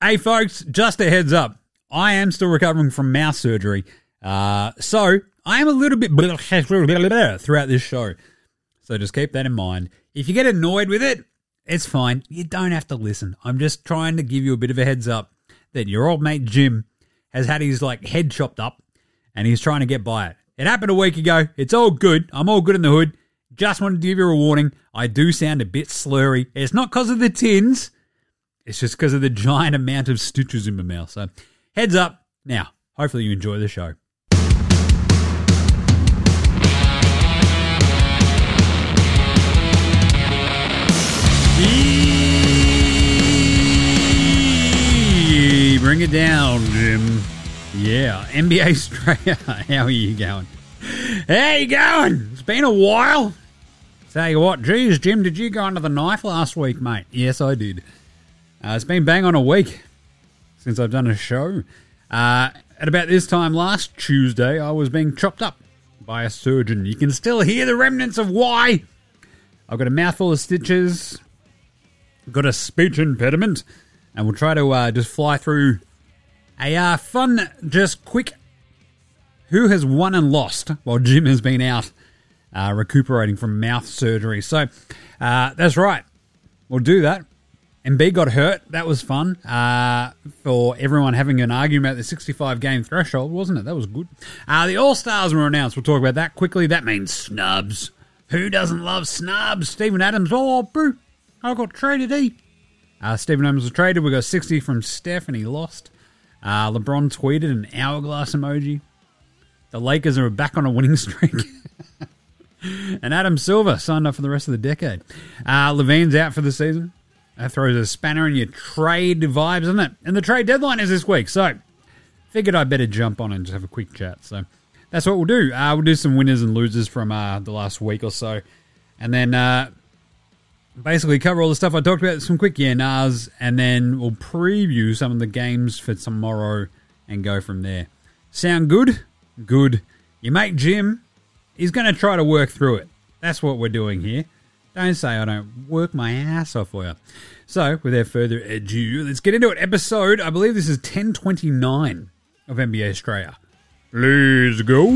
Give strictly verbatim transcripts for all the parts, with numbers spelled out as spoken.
Hey, folks, just a heads up. I am still recovering from mouth surgery. Uh, so I am a little bit throughout this show. So just keep that in mind. If you get annoyed with it, it's fine. You don't have to listen. I'm just trying to give you a bit of a heads up that your old mate Jim has had his like head chopped up and he's trying to get by it. It happened a week ago. It's all good. I'm all good in the hood. Just wanted to give you a warning. I do sound a bit slurry. It's not because of the tins. It's just because of the giant amount of stitches in my mouth. So heads up. Now, hopefully you enjoy the show. Eee, bring it down, Jim. Yeah, N B A Australia. How are you going? How you going? It's been a while. Tell you what, geez, Jim, did you go under the knife last week, mate? Yes, I did. Uh, it's been bang on a week since I've done a show. Uh, at about this time last Tuesday, I was being chopped up by a surgeon. You can still hear the remnants of why. I've got a mouthful of stitches, got a speech impediment, and we'll try to uh, just fly through a uh, fun, just quick, who has won and lost while Jim has been out uh, recuperating from mouth surgery. So uh, that's right. We'll do that. Embiid got hurt. That was fun uh, for everyone having an argument at the sixty-five game threshold, wasn't it? That was good. Uh, the All-Stars were announced. We'll talk about that quickly. That means snubs. Who doesn't love snubs? Steven Adams. Oh, boo. I got traded, E. Uh, Steven Adams was traded. We got sixty from Steph, and he lost. Uh, LeBron tweeted an hourglass emoji. The Lakers are back on a winning streak. And Adam Silver signed up for the rest of the decade. Uh, Levine's out for the season. That throws a spanner in your trade vibes, doesn't it? And the trade deadline is this week, so figured I'd better jump on and just have a quick chat, so... That's what we'll do. Uh, we'll do some winners and losers from uh, the last week or so. And then uh, basically cover all the stuff I talked about, some quick yeah nahs, and then we'll preview some of the games for tomorrow and go from there. Sound good? Good. Your mate Jim is going to try to work through it. That's what we're doing here. Don't say I don't work my ass off for you. So, without further ado, let's get into it. Episode, I believe this is ten twenty-nine of N B A Australia. Let's go.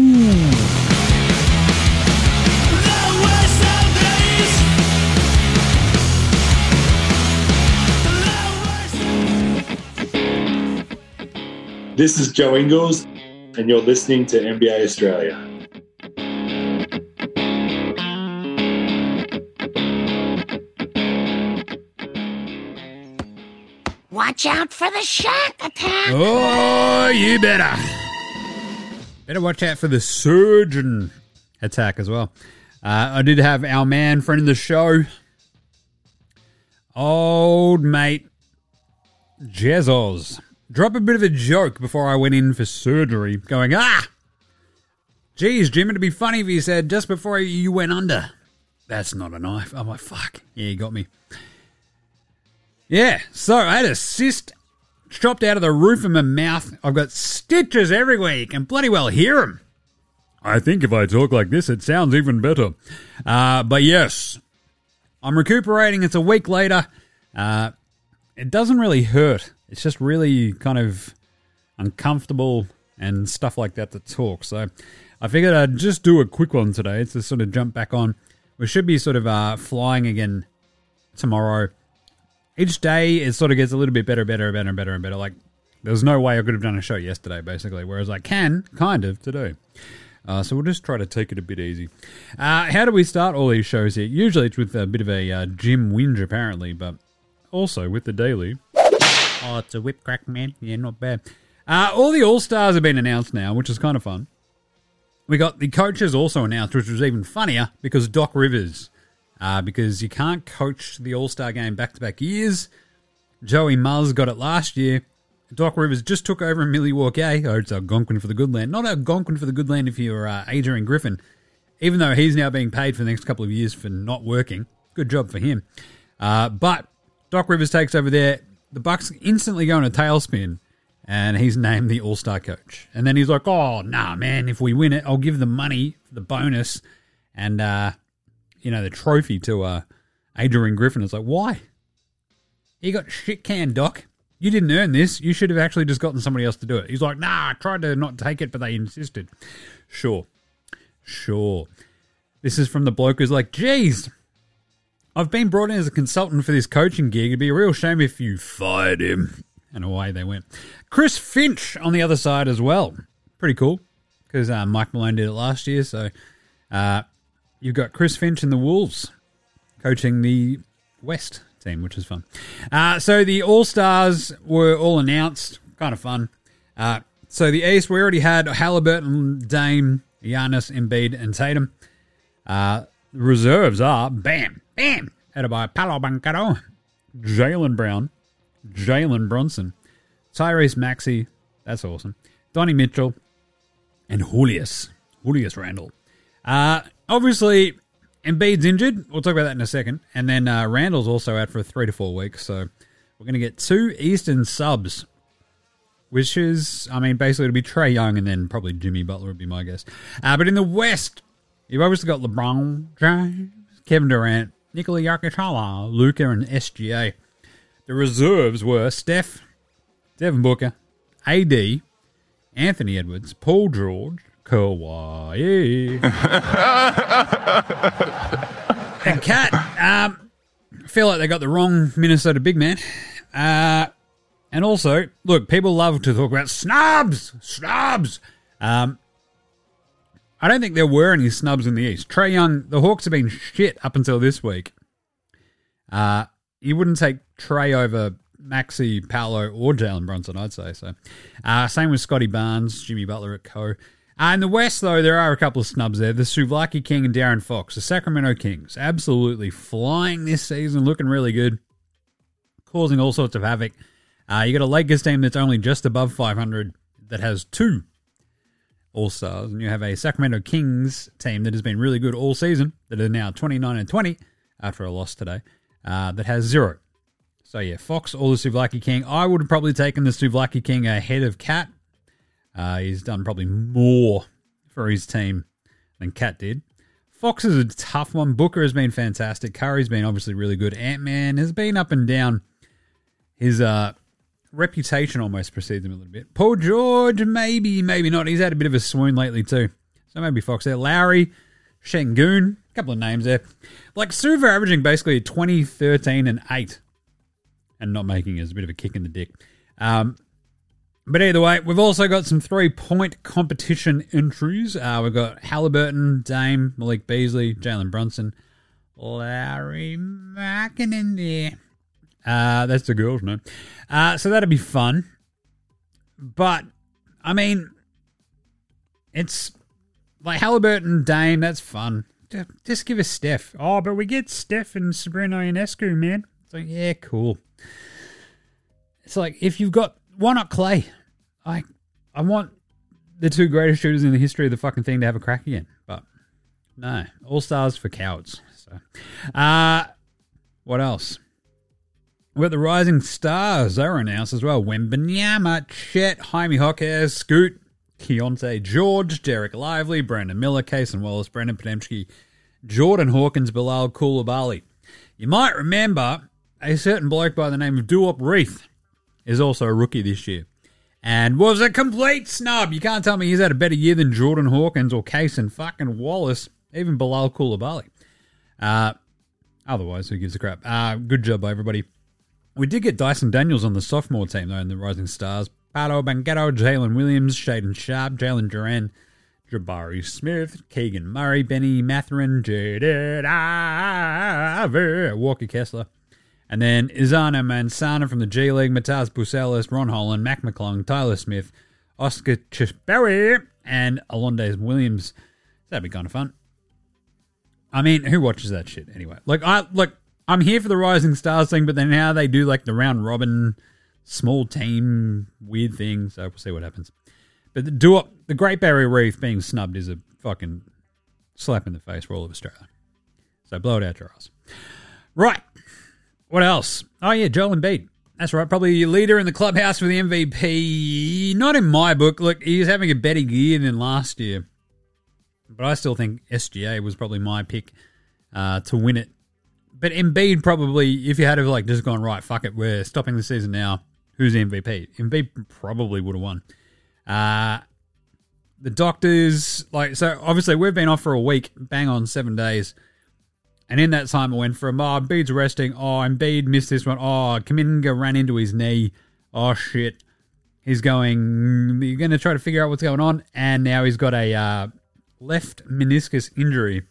This is Joe Ingles, and you're listening to N B A Australia. Watch out for the shark attack. Oh, you better. Better watch out for the surgeon attack as well. Uh, I did have our man, friend of the show, old mate Jezos, drop a bit of a joke before I went in for surgery, going, ah, geez, Jim, it'd be funny if you said just before you went under, that's not a knife. I'm like, fuck, yeah, you got me. Yeah, so I had a cyst chopped out of the roof of my mouth. I've got stitches everywhere. You can bloody well hear them. I think if I talk like this, it sounds even better. Uh, but yes, I'm recuperating. It's a week later. Uh, it doesn't really hurt. It's just really kind of uncomfortable and stuff like that to talk. So I figured I'd just do a quick one today to sort of jump back on. We should be sort of uh, flying again tomorrow. Each day, it sort of gets a little bit better, better, better, and better, and better. Like, there's no way I could have done a show yesterday, basically, whereas I can, kind of, today. Uh, so we'll just try to take it a bit easy. Uh, how do we start all these shows here? Usually it's with a bit of a uh, gym whinge, apparently, but also with the daily. Oh, it's a whip crack, man. Yeah, not bad. Uh, all the All-Stars have been announced now, which is kind of fun. We got the coaches also announced, which was even funnier, because Doc Rivers... Uh, because you can't coach the All-Star game back-to-back years. Joey Muzz got it last year. Doc Rivers just took over in Milwaukee. Oh, it's Algonquin for the good land. Not Algonquin for the good land if you're uh, Adrian Griffin, even though he's now being paid for the next couple of years for not working. Good job for him. Uh, but Doc Rivers takes over there. The Bucks instantly go in a tailspin, and he's named the All-Star coach. And then he's like, oh, nah, man, if we win it, I'll give the money, the bonus, and... uh you know, the trophy to uh, Adrian Griffin. It's like, why? He got shit canned, Doc. you didn't earn this. You should have actually just gotten somebody else to do it. He's like, nah, I tried to not take it, but they insisted. Sure. Sure. This is from the bloke who's like, geez, I've been brought in as a consultant for this coaching gig. It'd be a real shame if you fired him. And away they went. Chris Finch on the other side as well. Pretty cool because uh, Mike Malone did it last year. So uh, you've got Chris Finch and the Wolves coaching the West team, which is fun. Uh, so the All-Stars were all announced. Kind of fun. Uh, so the East, we already had Haliburton, Dame, Giannis, Embiid, and Tatum. Uh, reserves are, bam, bam, headed by Paolo Banchero, Jaylen Brown, Jalen Brunson, Tyrese Maxey, that's awesome, Donnie Mitchell, and Julius, Julius Randle. Uh, obviously, Embiid's injured. We'll talk about that in a second. And then uh, Randle's also out for three to four weeks. So we're going to get two Eastern subs, which is, I mean, basically it'll be Trae Young and then probably Jimmy Butler would be my guess. Uh, but in the West, you've obviously got LeBron James, Kevin Durant, Nikola Jokic, Luka, and S G A. The reserves were Steph, Devin Booker, A D, Anthony Edwards, Paul George, Kawhi, and Cat. Um, feel like they got the wrong Minnesota big man. Uh, and also, look, people love to talk about snubs, snubs. Um, I don't think there were any snubs in the East. Trae Young, the Hawks have been shit up until this week. Uh, you wouldn't take Trae over Maxey, Paolo, or Jalen Brunson, I'd say so. Uh, same with Scotty Barnes, Jimmy Butler at co. Uh, in the West, though, there are a couple of snubs there. The Suvlaki King and De'Aaron Fox. The Sacramento Kings absolutely flying this season, looking really good, causing all sorts of havoc. Uh, you got a Lakers team that's only just above five hundred that has two All-Stars, and you have a Sacramento Kings team that has been really good all season that are now twenty-nine and twenty after a loss today uh, that has zero. So, yeah, Fox or the Suvlaki King. I would have probably taken the Suvlaki King ahead of Cat. Uh, he's done probably more for his team than Cat did. Fox is a tough one. Booker has been fantastic. Curry's been obviously really good. Ant-Man has been up and down. His uh, reputation almost precedes him a little bit. Paul George, maybe, maybe not. He's had a bit of a swoon lately too. So maybe Fox there. Lowry, Şengün, a couple of names there. Like Suva averaging basically twenty, thirteen, and eight and not making it is a bit of a kick in the dick. Um... But either way, we've also got some three-point competition entries. Uh, we've got Haliburton, Dame, Malik Beasley, Jalen Brunson, Larry Markin in there. Uh, that's the girls' name. Uh, so that'll be fun. But, I mean, it's like Haliburton, Dame, that's fun. Just give us Steph. Oh, but we get Steph and Sabrina Ionescu, man. It's like, yeah, cool. It's like, if you've got... Why not Clay? I I want the two greatest shooters in the history of the fucking thing to have a crack again. But no, All-Stars for cowards. So, uh, what else? We've got the Rising Stars. They were announced as well. Wembanyama, Chet, Jaime Hawkins, Scoot, Keontae George, Dereck Lively, Brandon Miller, Cason Wallace, Brandon Potemski, Jordan Hawkins, Bilal Coulibaly. You might remember a certain bloke by the name of Duop Reith is also a rookie this year and was a complete snub. You can't tell me he's had a better year than Jordan Hawkins or Cason fucking Wallace, even Bilal Coulibaly. Uh, otherwise, who gives a crap? Uh, good job, everybody. We did get Dyson Daniels on the sophomore team, though, in the Rising Stars. Paolo Banchero, Jalen Williams, Shaedon Sharpe, Jalen Duran, Jabari Smith, Keegan Murray, Benny Mathurin, Jared Ivey, Walker Kessler. And then Izana Mansana from the G League, Mataz Bucelis, Ron Holland, Mac McClung, Tyler Smith, Oscar Tshiebwe, and Alondae Williams. That'd be kind of fun. I mean, who watches that shit anyway? Like, I look, I'm here for the Rising Stars thing, but then now they do like the round robin, small team, weird thing. So we'll see what happens. But the Duop, the Great Barrier Reef being snubbed is a fucking slap in the face for all of Australia. So blow it out your ass. Right. What else? Oh, yeah, Joel Embiid. That's right. Probably your leader in the clubhouse for the M V P. Not in my book. Look, he's having a better year than last year. But I still think S G A was probably my pick uh, to win it. But Embiid probably, if you had have like just gone, right, fuck it, we're stopping the season now. who's the M V P? M V P probably would have won. Uh, the doctors, like, so obviously we've been off for a week, bang on seven days. And in that time, I went from, oh, Embiid's resting. Oh, Embiid missed this one. Oh, Kuminga ran into his knee. Oh, shit. He's going, you're going to try to figure out what's going on. And now he's got a uh, left meniscus injury.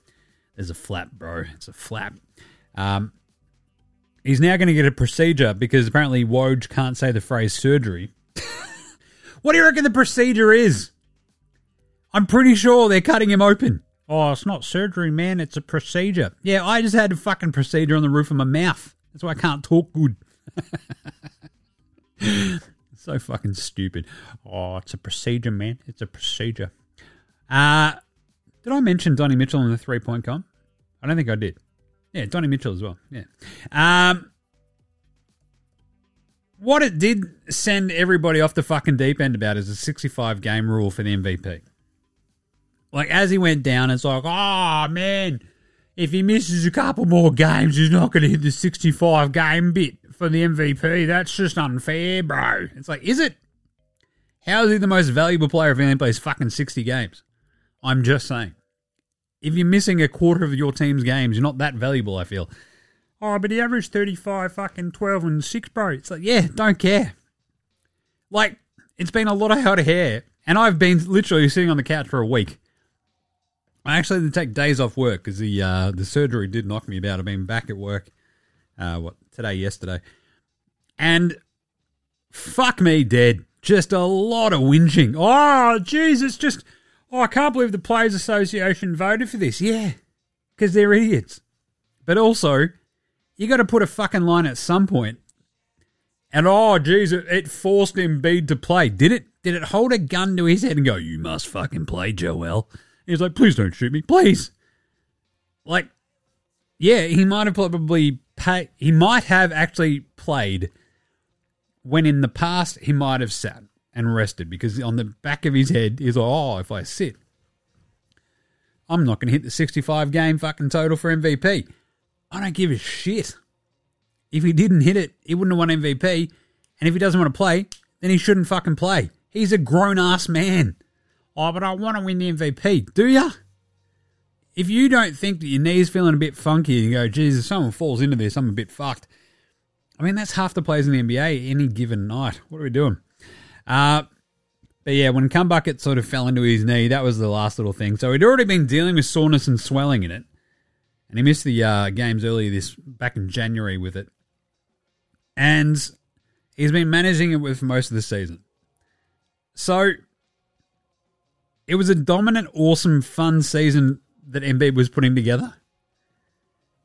There's a flap, bro. It's a flap. Um, he's now going to get a procedure because apparently Woj can't say the phrase surgery. What do you reckon the procedure is? I'm pretty sure they're cutting him open. Oh, it's not surgery, man. It's a procedure. Yeah, I just had a fucking procedure on the roof of my mouth. That's why I can't talk good. So fucking stupid. Oh, it's a procedure, man. It's a procedure. Uh, did I mention Donnie Mitchell in the three-point com? I don't think I did. Yeah, Donnie Mitchell as well. Yeah. Um, what it did send everybody off the fucking deep end about is a sixty-five game rule for the M V P. Like, as he went down, it's like, oh, man, if he misses a couple more games, he's not going to hit the sixty-five game bit for the M V P. That's just unfair, bro. It's like, is it? How is he the most valuable player if he only plays fucking sixty games? I'm just saying. If you're missing a quarter of your team's games, you're not that valuable, I feel. Oh, but he averaged thirty-five, fucking twelve, and six, bro. It's like, yeah, don't care. Like, it's been a lot of hell to hair, and I've been literally sitting on the couch for a week. I actually had to take days off work because the uh, the surgery did knock me about. I've been back at work, uh, what, today, yesterday. And fuck me dead. Just a lot of whinging. Oh, jeez, it's just, oh, I can't believe the Players Association voted for this. Yeah, because they're idiots. But also, you got to put a fucking line at some point. And oh, jeez, it, it forced Embiid to play. Did it? Did it hold a gun to his head and go, you must fucking play, Joel? He's like, please don't shoot me, please. Like, yeah, he might have probably pay, he might have actually played when in the past he might have sat and rested because on the back of his head he's like, oh, if I sit, I'm not going to hit the sixty-five game fucking total for M V P. I don't give a shit. If he didn't hit it, he wouldn't have won M V P. And if he doesn't want to play, then he shouldn't fucking play. He's a grown-ass man. Oh, but I want to win the M V P. Do ya? If you don't think that your knee's feeling a bit funky and go, geez, if someone falls into this, I'm a bit fucked. I mean, that's half the players in the N B A any given night. What are we doing? Uh, but yeah, when Cumbucket sort of fell into his knee, that was the last little thing. So he'd already been dealing with soreness and swelling in it. And he missed the uh, games earlier this, back in January with it. And he's been managing it with most of the season. So it was a dominant, awesome, fun season that Embiid was putting together.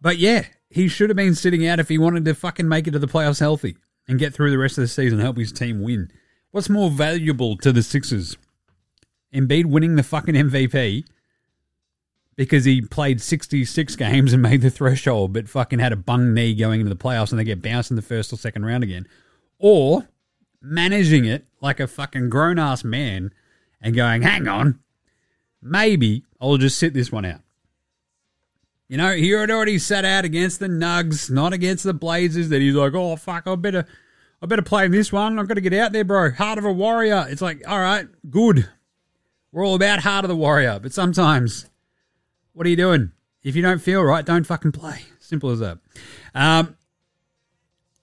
But yeah, he should have been sitting out if he wanted to fucking make it to the playoffs healthy and get through the rest of the season and help his team win. What's more valuable to the Sixers? Embiid winning the fucking M V P because he played sixty-six games and made the threshold but fucking had a bung knee going into the playoffs and they get bounced in the first or second round again. Or managing it like a fucking grown-ass man and going, hang on, maybe I'll just sit this one out. You know, he had already sat out against the Nuggets, not against the Blazers, that he's like, oh, fuck, I better I better play this one. I've got to get out there, bro. Heart of a warrior. It's like, all right, good. We're all about heart of the warrior. But sometimes, what are you doing? If you don't feel right, don't fucking play. Simple as that. Um,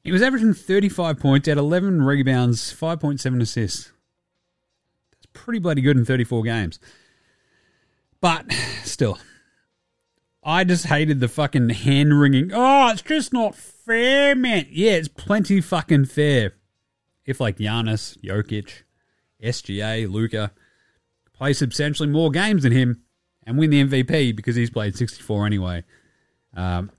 he was averaging thirty-five points, had eleven rebounds, five point seven assists. Pretty bloody good in thirty-four games. But still, I just hated the fucking hand-wringing. Oh, it's just not fair, man. Yeah, it's plenty fucking fair. If like Giannis, Jokic, S G A, Luka play substantially more games than him and win the M V P because he's played sixty-four anyway, um,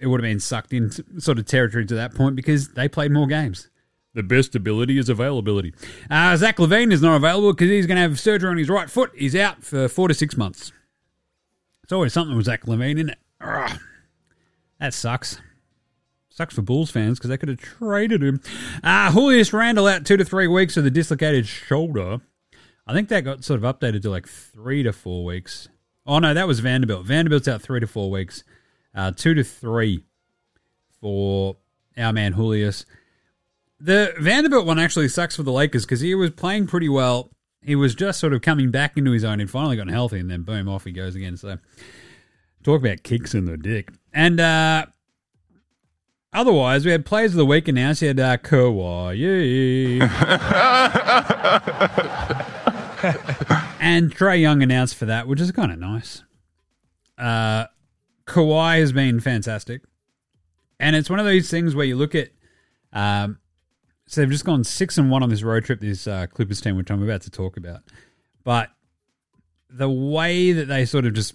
it would have been sucked in sort of territory to that point because they played more games. The best ability is availability. Uh, Zach LaVine is not available because he's going to have surgery on his right foot. He's out for four to six months. It's always something with Zach LaVine, isn't it? Ugh. That sucks. Sucks for Bulls fans because they could have traded him. Uh, Julius Randle out two to three weeks with a dislocated shoulder. I think that got sort of updated to like three to four weeks. Oh, no, that was Vanderbilt. Vanderbilt's out three to four weeks. Uh, two to three for our man Julius. The Vanderbilt one actually sucks for the Lakers because he was playing pretty well. He was just sort of coming back into his own and finally got healthy, and then boom, off he goes again. So talk about kicks in the dick. And uh, otherwise, we had players of the week announced. You had uh, Kawhi. And Trae Young announced for that, which is kind of nice. Uh, Kawhi has been fantastic. And it's one of those things where you look at... Um, so they've just gone six and one on this road trip, this uh, Clippers team, which I'm about to talk about. But the way that they sort of just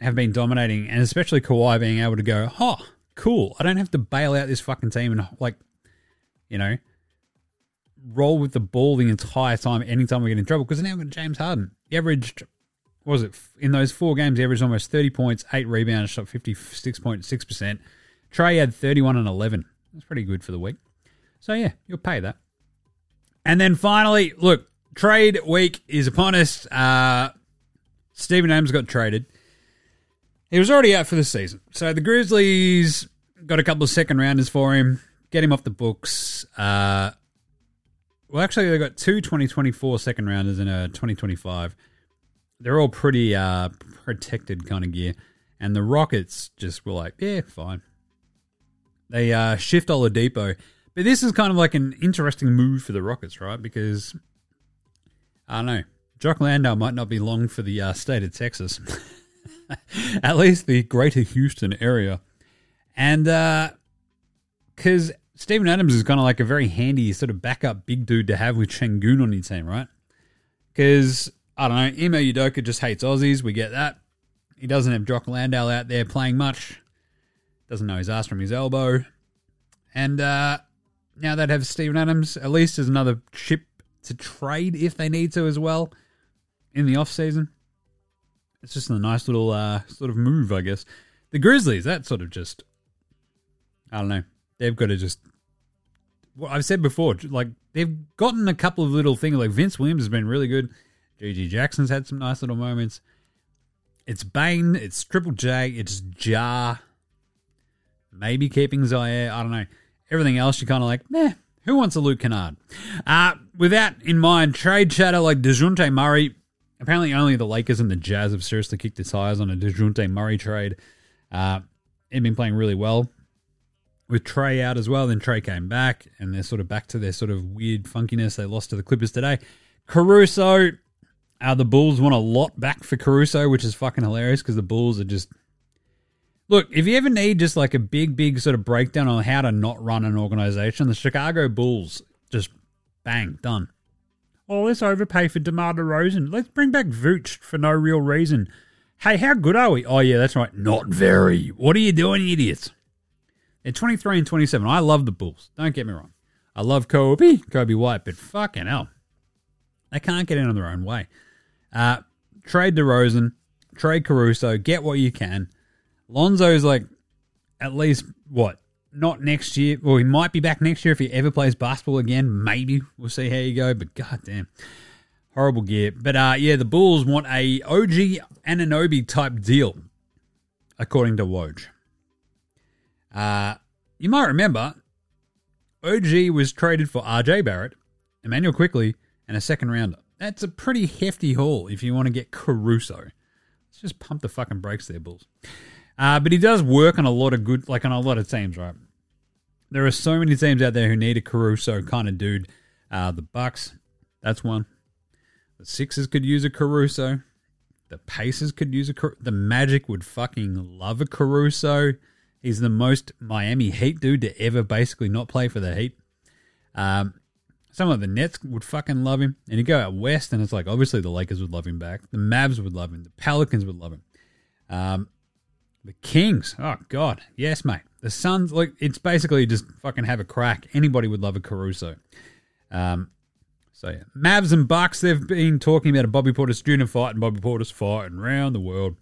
have been dominating, and especially Kawhi being able to go, oh, cool, I don't have to bail out this fucking team and, like, you know, roll with the ball the entire time anytime we get in trouble, because now we've got James Harden. He averaged, what was it, in those four games, he averaged almost thirty points, eight rebounds, shot fifty-six point six percent. Trae had thirty-one and eleven. That's pretty good for the week. So, yeah, you'll pay that. And then finally, look, trade week is upon us. Uh, Steven Adams got traded. He was already out for the season. So the Grizzlies got a couple of second-rounders for him, get him off the books. Uh, well, actually, they got two twenty twenty-four second-rounders and a twenty twenty-five. They're all pretty uh, protected kind of gear. And the Rockets just were like, yeah, fine. They uh, shift Oladipo. But this is kind of like an interesting move for the Rockets, right? Because, I don't know, Jock Landale might not be long for the uh, state of Texas. At least the greater Houston area. And because uh, Steven Adams is kind of like a very handy sort of backup big dude to have with Şengün on your team, right? Because, I don't know, Ime Udoka just hates Aussies. We get that. He doesn't have Jock Landale out there playing much. Doesn't know his ass from his elbow. And uh, now they'd have Steven Adams at least as another chip to trade if they need to as well in the offseason. It's just a nice little uh, sort of move, I guess. The Grizzlies, that sort of just, I don't know. They've got to just, well, I've said before, like they've gotten a couple of little things. Like Vince Williams has been really good. J J Jackson's had some nice little moments. It's Bane, it's Triple J, it's Jar. Maybe keeping Zaire, I don't know. Everything else, you're kind of like, meh, who wants a Luke Kennard? Uh, with that in mind, trade chatter like DeJounte Murray. Apparently only the Lakers and the Jazz have seriously kicked their tires on a DeJounte Murray trade. Uh, he'd been playing really well. With Trae out as well, then Trae came back, and they're sort of back to their sort of weird funkiness. They lost to the Clippers today. Caruso, uh, the Bulls want a lot back for Caruso, which is fucking hilarious because the Bulls are just... Look, if you ever need just like a big, big sort of breakdown on how to not run an organization, the Chicago Bulls just bang, done. Oh, let's overpay for DeMar DeRozan. Let's bring back Vooch for no real reason. Hey, how good are we? Oh, yeah, that's right. Not very. What are you doing, idiots? They're twenty-three and twenty-seven. I love the Bulls. Don't get me wrong. I love Kobe, Kobe White, but fucking hell. They can't get in on their own way. Uh, trade DeRozan, trade Caruso, get what you can. Lonzo's like, at least, what, not next year. Well, he might be back next year if he ever plays basketball again. Maybe. We'll see how you go. But goddamn, horrible gear. But, uh, yeah, the Bulls want a O G Anunoby-type deal, according to Woj. Uh, you might remember, O G was traded for R J Barrett, Emmanuel Quickley, and a second-rounder. That's a pretty hefty haul if you want to get Caruso. Let's just pump the fucking brakes there, Bulls. Uh, but he does work on a lot of good, like on a lot of teams, right? There are so many teams out there who need a Caruso kind of dude. Uh, the Bucks, that's one. The Sixers could use a Caruso. The Pacers could use a Caruso. The Magic would fucking love a Caruso. He's the most Miami Heat dude to ever basically not play for the Heat. Um, some of the Nets would fucking love him. And you go out west and it's like, obviously the Lakers would love him back. The Mavs would love him. The Pelicans would love him. Um... The Kings, oh God, yes, mate. The Suns, look, it's basically just fucking have a crack. Anybody would love a Caruso. Um, so yeah, Mavs and Bucks, they've been talking about a Bobby Portis Junior fight and Bobby Portis fight and round the world.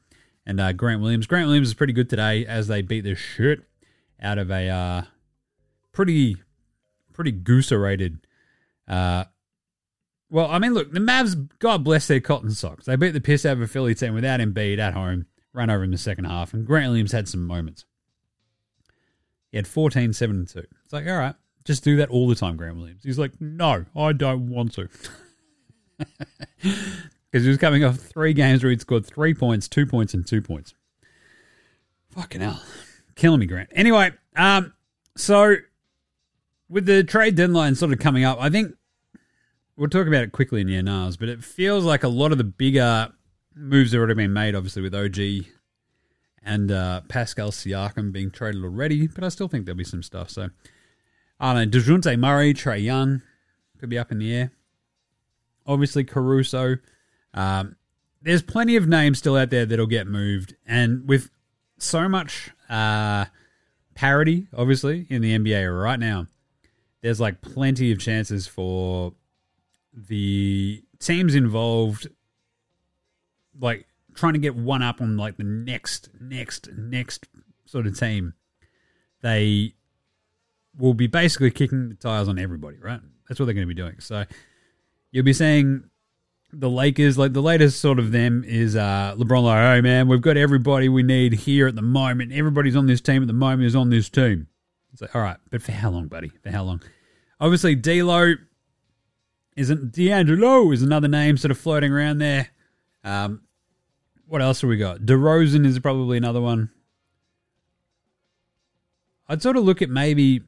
And uh, Grant Williams, Grant Williams is pretty good today as they beat the shit out of a uh, pretty, pretty goose-erated. Uh, well, I mean, look, the Mavs, God bless their cotton socks. They beat the piss out of a Philly team without Embiid at home. Ran over in the second half, and Grant Williams had some moments. He had fourteen, seven, and two. It's like, all right, Just do that all the time, Grant Williams. He's like, no, I don't want to. Because he was coming off three games where he'd scored three points, two points, and two points. Fucking hell. Killing me, Grant. Anyway, um, so with the trade deadline sort of coming up, I think we'll talk about it quickly in the N Rs, but it feels like a lot of the bigger moves have already been made, obviously, with O G and uh, Pascal Siakam being traded already, but I still think there'll be some stuff. So, I don't know, DeJounte Murray, Trae Young could be up in the air. Obviously, Caruso. Um, there's plenty of names still out there that'll get moved. And with so much uh, parity, obviously, in the N B A right now, there's like plenty of chances for the teams involved like trying to get one up on like the next, next, next sort of team. They will be basically kicking the tires on everybody, right? That's what they're going to be doing. So you'll be seeing the Lakers, like the latest sort of them is uh, LeBron like, oh man, we've got everybody we need here at the moment. Everybody's on this team at the moment is on this team. It's like, all right, but for how long, buddy? For how long? Obviously, D'Lo isn't D'Angelo is another name sort of floating around there. Um, what else have we got? DeRozan is probably another one. I'd sort of look at maybe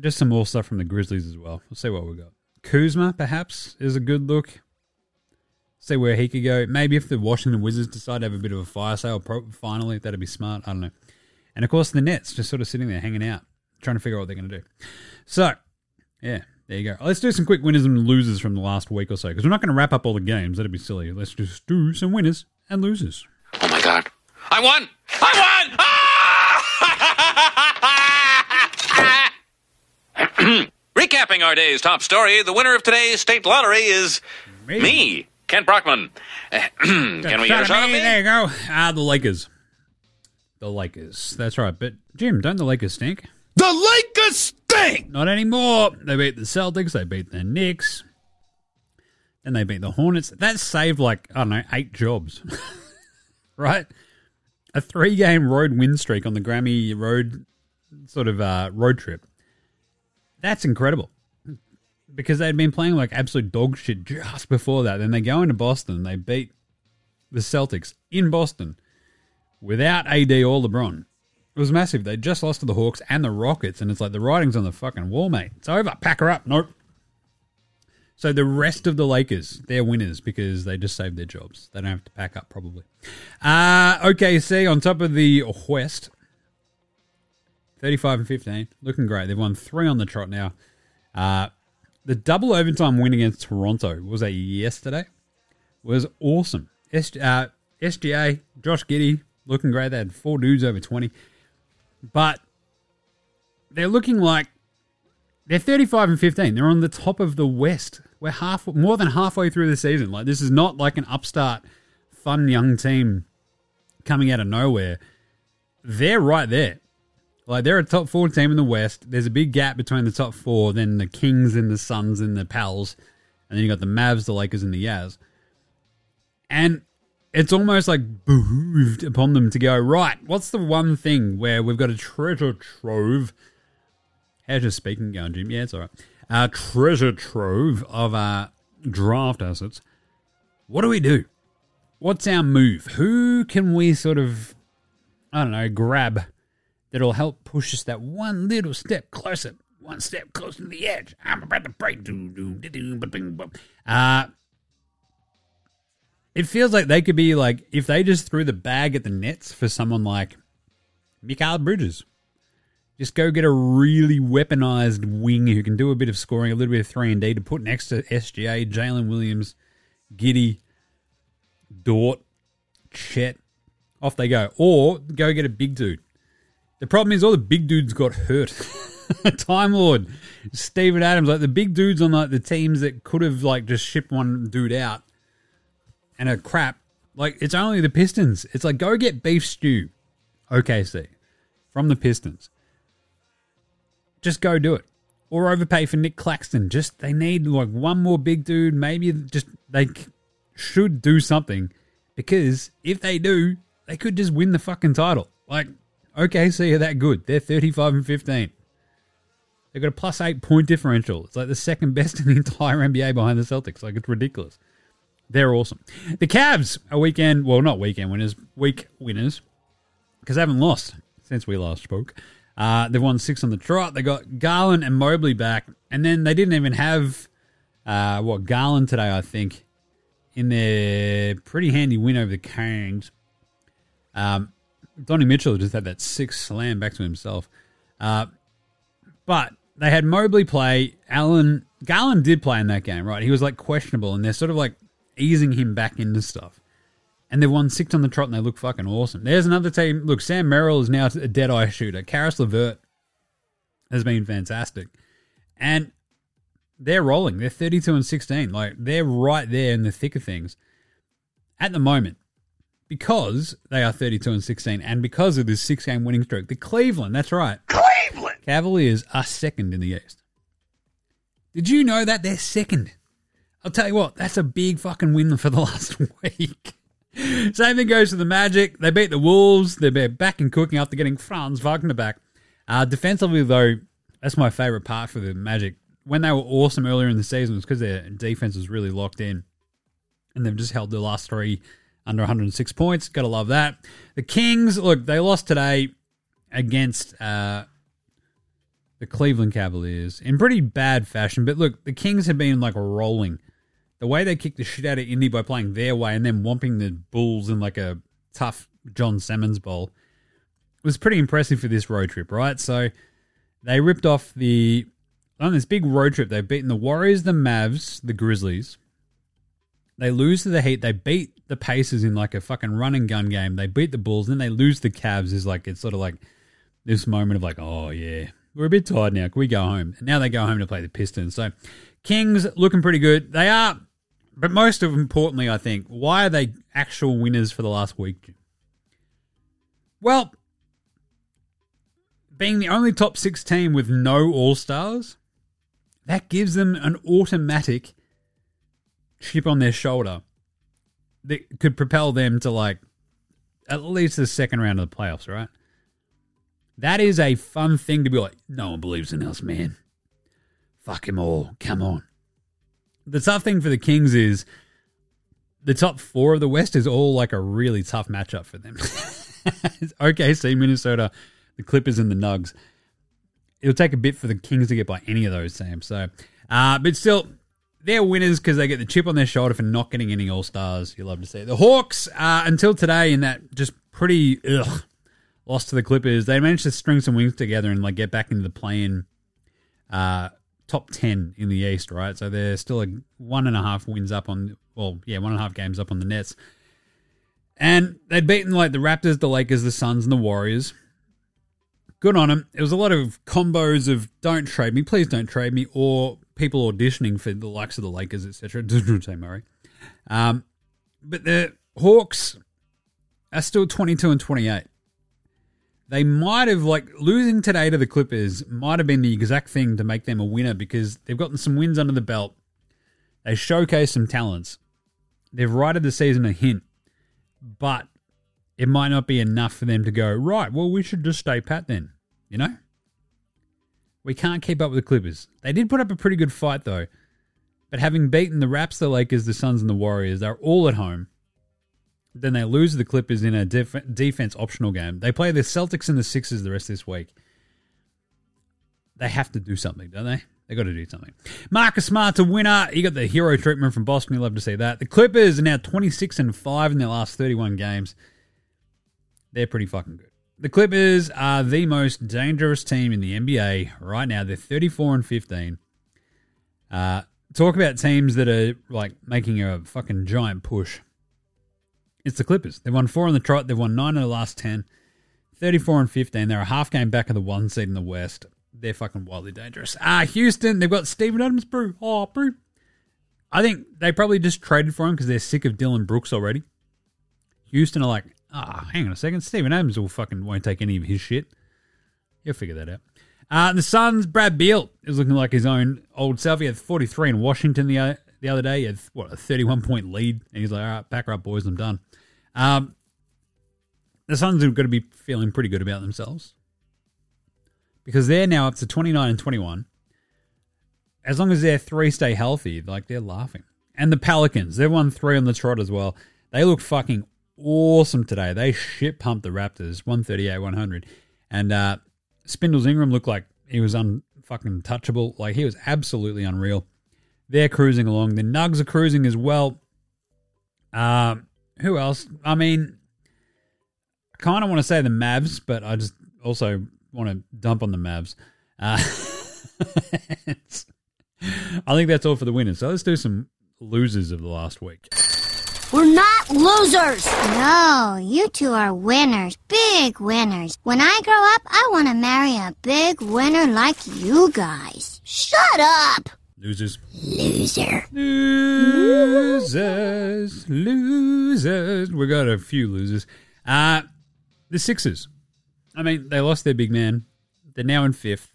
just some more stuff from the Grizzlies as well. We'll see what we got. Kuzma, perhaps, is a good look. See where he could go. Maybe if the Washington Wizards decide to have a bit of a fire sale, finally, that'd be smart. I don't know. And, of course, the Nets just sort of sitting there hanging out, trying to figure out what they're going to do. So, yeah. There you go. Let's do some quick winners and losers from the last week or so, because we're not going to wrap up all the games. That'd be silly. Let's just do some winners and losers. Oh, my God. I won! I won! Ah! Recapping our day's top story, the winner of today's state lottery is me, me Kent Brockman. Can we get a shot of me? There you go. Ah, the Lakers. The Lakers. That's right. But, Jim, don't the Lakers stink? The Lakers stink! Not anymore. They beat the Celtics. They beat the Knicks. And they beat the Hornets. That saved like, I don't know, eight jobs. Right? A three-game road win streak on the Grammy road sort of uh, road trip. That's incredible. Because they'd been playing like absolute dog shit just before that. Then they go into Boston. They beat the Celtics in Boston without A D or LeBron. It was massive. They just lost to the Hawks and the Rockets, and it's like the writing's on the fucking wall, mate. It's over. Pack her up. Nope. So the rest of the Lakers, they're winners because they just saved their jobs. They don't have to pack up, probably. Uh, O K C on top of the West, thirty-five and fifteen. Looking great. They've won three on the trot now. Uh, the double overtime win against Toronto, was that yesterday? Was awesome. S G A, Josh Giddey, looking great. They had four dudes over twenty. But they're looking like they're thirty-five and fifteen. They're on the top of the West. We're half, more than halfway through the season. Like this is not like an upstart, fun young team coming out of nowhere. They're right there. Like they're a top four team in the West. There's a big gap between the top four, then the Kings and the Suns and the Pals, and then you got the Mavs, the Lakers, and the Jazz. And it's almost like behooved upon them to go, right, what's the one thing where we've got a treasure trove? How's your speaking going, Jim? Yeah, it's all right. A treasure trove of uh, draft assets. What do we do? What's our move? Who can we sort of, I don't know, grab that'll help push us that one little step closer, one step closer to the edge? I'm about to break. Uh... It feels like they could be like, if they just threw the bag at the Nets for someone like Mikal Bridges, just go get a really weaponized wing who can do a bit of scoring, a little bit of three and D to put next to S G A, Jalen Williams, Giddey, Dort, Chet. Off they go. Or go get a big dude. The problem is all the big dudes got hurt. Time Lord, Steven Adams, like the big dudes on like the teams that could have like just shipped one dude out. And a crap, like it's only the Pistons. It's like go get beef stew, O K C, from the Pistons. Just go do it, or overpay for Nick Claxton. Just they need like one more big dude. Maybe just they should do something, because if they do, they could just win the fucking title. Like O K C are that good. They're thirty-five and fifteen. They've got a plus eight point differential. It's like the second best in the entire N B A behind the Celtics. Like, it's ridiculous. They're awesome. The Cavs are weekend, well, not weekend winners, week winners, because they haven't lost since we last spoke. Uh, they've won six on the trot. They got Garland and Mobley back, and then they didn't even have, uh, what, Garland today, I think, in their pretty handy win over the Kings. Um, Donnie Mitchell just had that six slam back to himself. Uh, but they had Mobley play. Allen, Garland did play in that game, right? He was, like, questionable, and they're sort of, like, easing him back into stuff. And they've won six on the trot, and they look fucking awesome. There's another team. Look, Sam Merrill is now a dead-eye shooter. Karis LeVert has been fantastic. And they're rolling. They're thirty-two and sixteen. Like, they're right there in the thick of things at the moment because they are thirty-two and sixteen and because of this six-game winning streak. The Cleveland, that's right. Cleveland! Cavaliers are second in the East. Did you know that? They're second. I'll tell you what, that's a big fucking win for the last week. Same thing goes to the Magic. They beat the Wolves. They're back and cooking after getting Franz Wagner back. Uh, defensively, though, that's my favourite part for the Magic. When they were awesome earlier in the season, it was because their defence was really locked in. And they've just held the last three under one hundred six points. Got to love that. The Kings, look, they lost today against uh, the Cleveland Cavaliers in pretty bad fashion. But, look, the Kings have been, like, rolling. The way they kicked the shit out of Indy by playing their way and then whomping the Bulls in like a tough John Simmons bowl was pretty impressive for this road trip, right? So they ripped off the... On this big road trip, they've beaten the Warriors, the Mavs, the Grizzlies. They lose to the Heat. They beat the Pacers in like a fucking run-and-gun game. They beat the Bulls. Then they lose the Cavs. It's, like, it's sort of like this moment of like, oh, yeah, we're a bit tired now. Can we go home? And now they go home to play the Pistons. So Kings looking pretty good. They are... But most of importantly, I think, why are they actual winners for the last week? Well, being the only top six team with no All-Stars, that gives them an automatic chip on their shoulder that could propel them to, like, at least the second round of the playoffs, right? That is a fun thing to be like, no one believes in us, man. Fuck them all. Come on. The tough thing for the Kings is the top four of the West is all like a really tough matchup for them. O K C, Minnesota, the Clippers, and the Nuggets. It'll take a bit for the Kings to get by any of those, Sam. So, uh, but still, they're winners because they get the chip on their shoulder for not getting any All-Stars. You love to see it. The Hawks, uh, until today, in that just pretty ugh, loss to the Clippers, they managed to string some wins together and like get back into the play-in. Uh, top ten in the East, right? So they're still a one and a half wins up on, well, yeah, one and a half games up on the Nets. And they'd beaten like the Raptors, the Lakers, the Suns, and the Warriors. Good on them. It was a lot of combos of don't trade me, please don't trade me, or people auditioning for the likes of the Lakers, et cetera. Murray. Um, but the Hawks are still twenty-two and twenty-eight. They might have, like, losing today to the Clippers might have been the exact thing to make them a winner because they've gotten some wins under the belt. They showcased some talents. They've righted the season a hint, but it might not be enough for them to go, right, well, we should just stay pat then, you know? We can't keep up with the Clippers. They did put up a pretty good fight, though, but having beaten the Raps, the Lakers, the Suns, and the Warriors, they're all at home. Then they lose the Clippers in a def- defense optional game. They play the Celtics and the Sixers the rest of this week. They have to do something, don't they? They got to do something. Marcus Smart's a winner. He got the hero treatment from Boston. You love to see that. The Clippers are now twenty-six and five in their last thirty-one games. They're pretty fucking good. The Clippers are the most dangerous team in the N B A right now. They're thirty-four and fifteen. Uh, talk about teams that are like making a fucking giant push. It's the Clippers. They've won four on the trot. They've won nine in the last ten. thirty-four and fifteen. They're a half game back of the one seed in the West. They're fucking wildly dangerous. Ah, Houston. They've got Steven Adams, bro. Oh, bro. I think they probably just traded for him because they're sick of Dylan Brooks already. Houston are like, ah, oh, hang on a second. Steven Adams will fucking won't take any of his shit. He'll figure that out. Uh, the Suns, Brad Beal is looking like his own old self. He had forty-three in Washington the other The other day, he had, what, a thirty-one point lead. And he's like, all right, back her up, boys, I'm done. Um, the Suns are going to be feeling pretty good about themselves. because they're now up to twenty-nine and twenty-one. As long as their three stay healthy, like, they're laughing. And the Pelicans, they've won three on the trot as well. They look fucking awesome today. They shit pumped the Raptors, one thirty-eight one hundred. And uh, Spindles Ingram looked like he was un-fucking touchable. Like, he was absolutely unreal. They're cruising along. The Nugs are cruising as well. Uh, who else? I mean, I kind of want to say the Mavs, but I just also want to dump on the Mavs. Uh, I think that's all for the winners. So let's do some losers of the last week. We're not losers. No, you two are winners. Big winners. When I grow up, I want to marry a big winner like you guys. Shut up. Losers. Loser. Losers. Losers. We got a few losers. Uh, the Sixers. I mean, they lost their big man. They're now in fifth.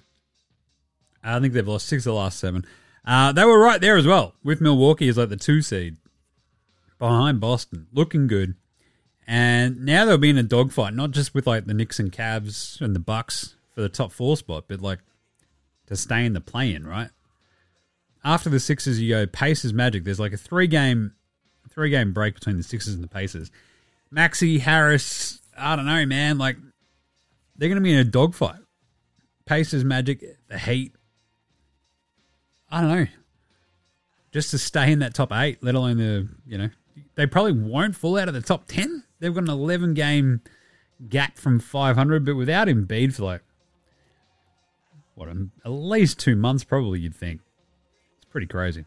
I think they've lost six of the last seven. Uh, they were right there as well, with Milwaukee as like the two seed behind Boston, looking good. And now they'll be in a dogfight, not just with like the Knicks and Cavs and the Bucks for the top four spot, but like to stay in the play-in, right? After the Sixers, you go Pacers, Magic. There's like a three-game three game break between the Sixers and the Pacers. Maxey, Harris, I don't know, man. Like, they're going to be in a dogfight. Pacers, Magic, the Heat. I don't know. Just to stay in that top eight, let alone the, you know, they probably won't fall out of the top ten. They've got an eleven-game gap from five hundred, but without Embiid for like, what, at least two months probably, you'd think. It's pretty crazy.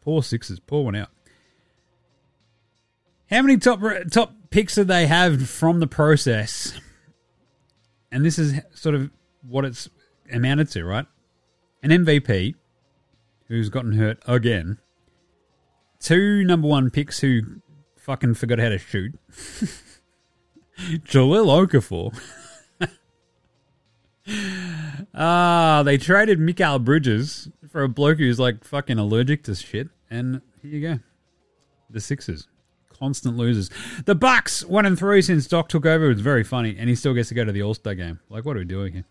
Poor Sixers, poor one out. How many top top picks do they have from the process? And this is sort of what it's amounted to, right? An M V P who's gotten hurt again. Two number one picks who fucking forgot how to shoot. Jahlil Okafor. Ah, uh, they traded Mikal Bridges for a bloke who's like fucking allergic to shit. And here you go. The Sixers. Constant losers. The Bucks, one and three since Doc took over. It was very funny, and he still gets to go to the All-Star game. Like, what are we doing here?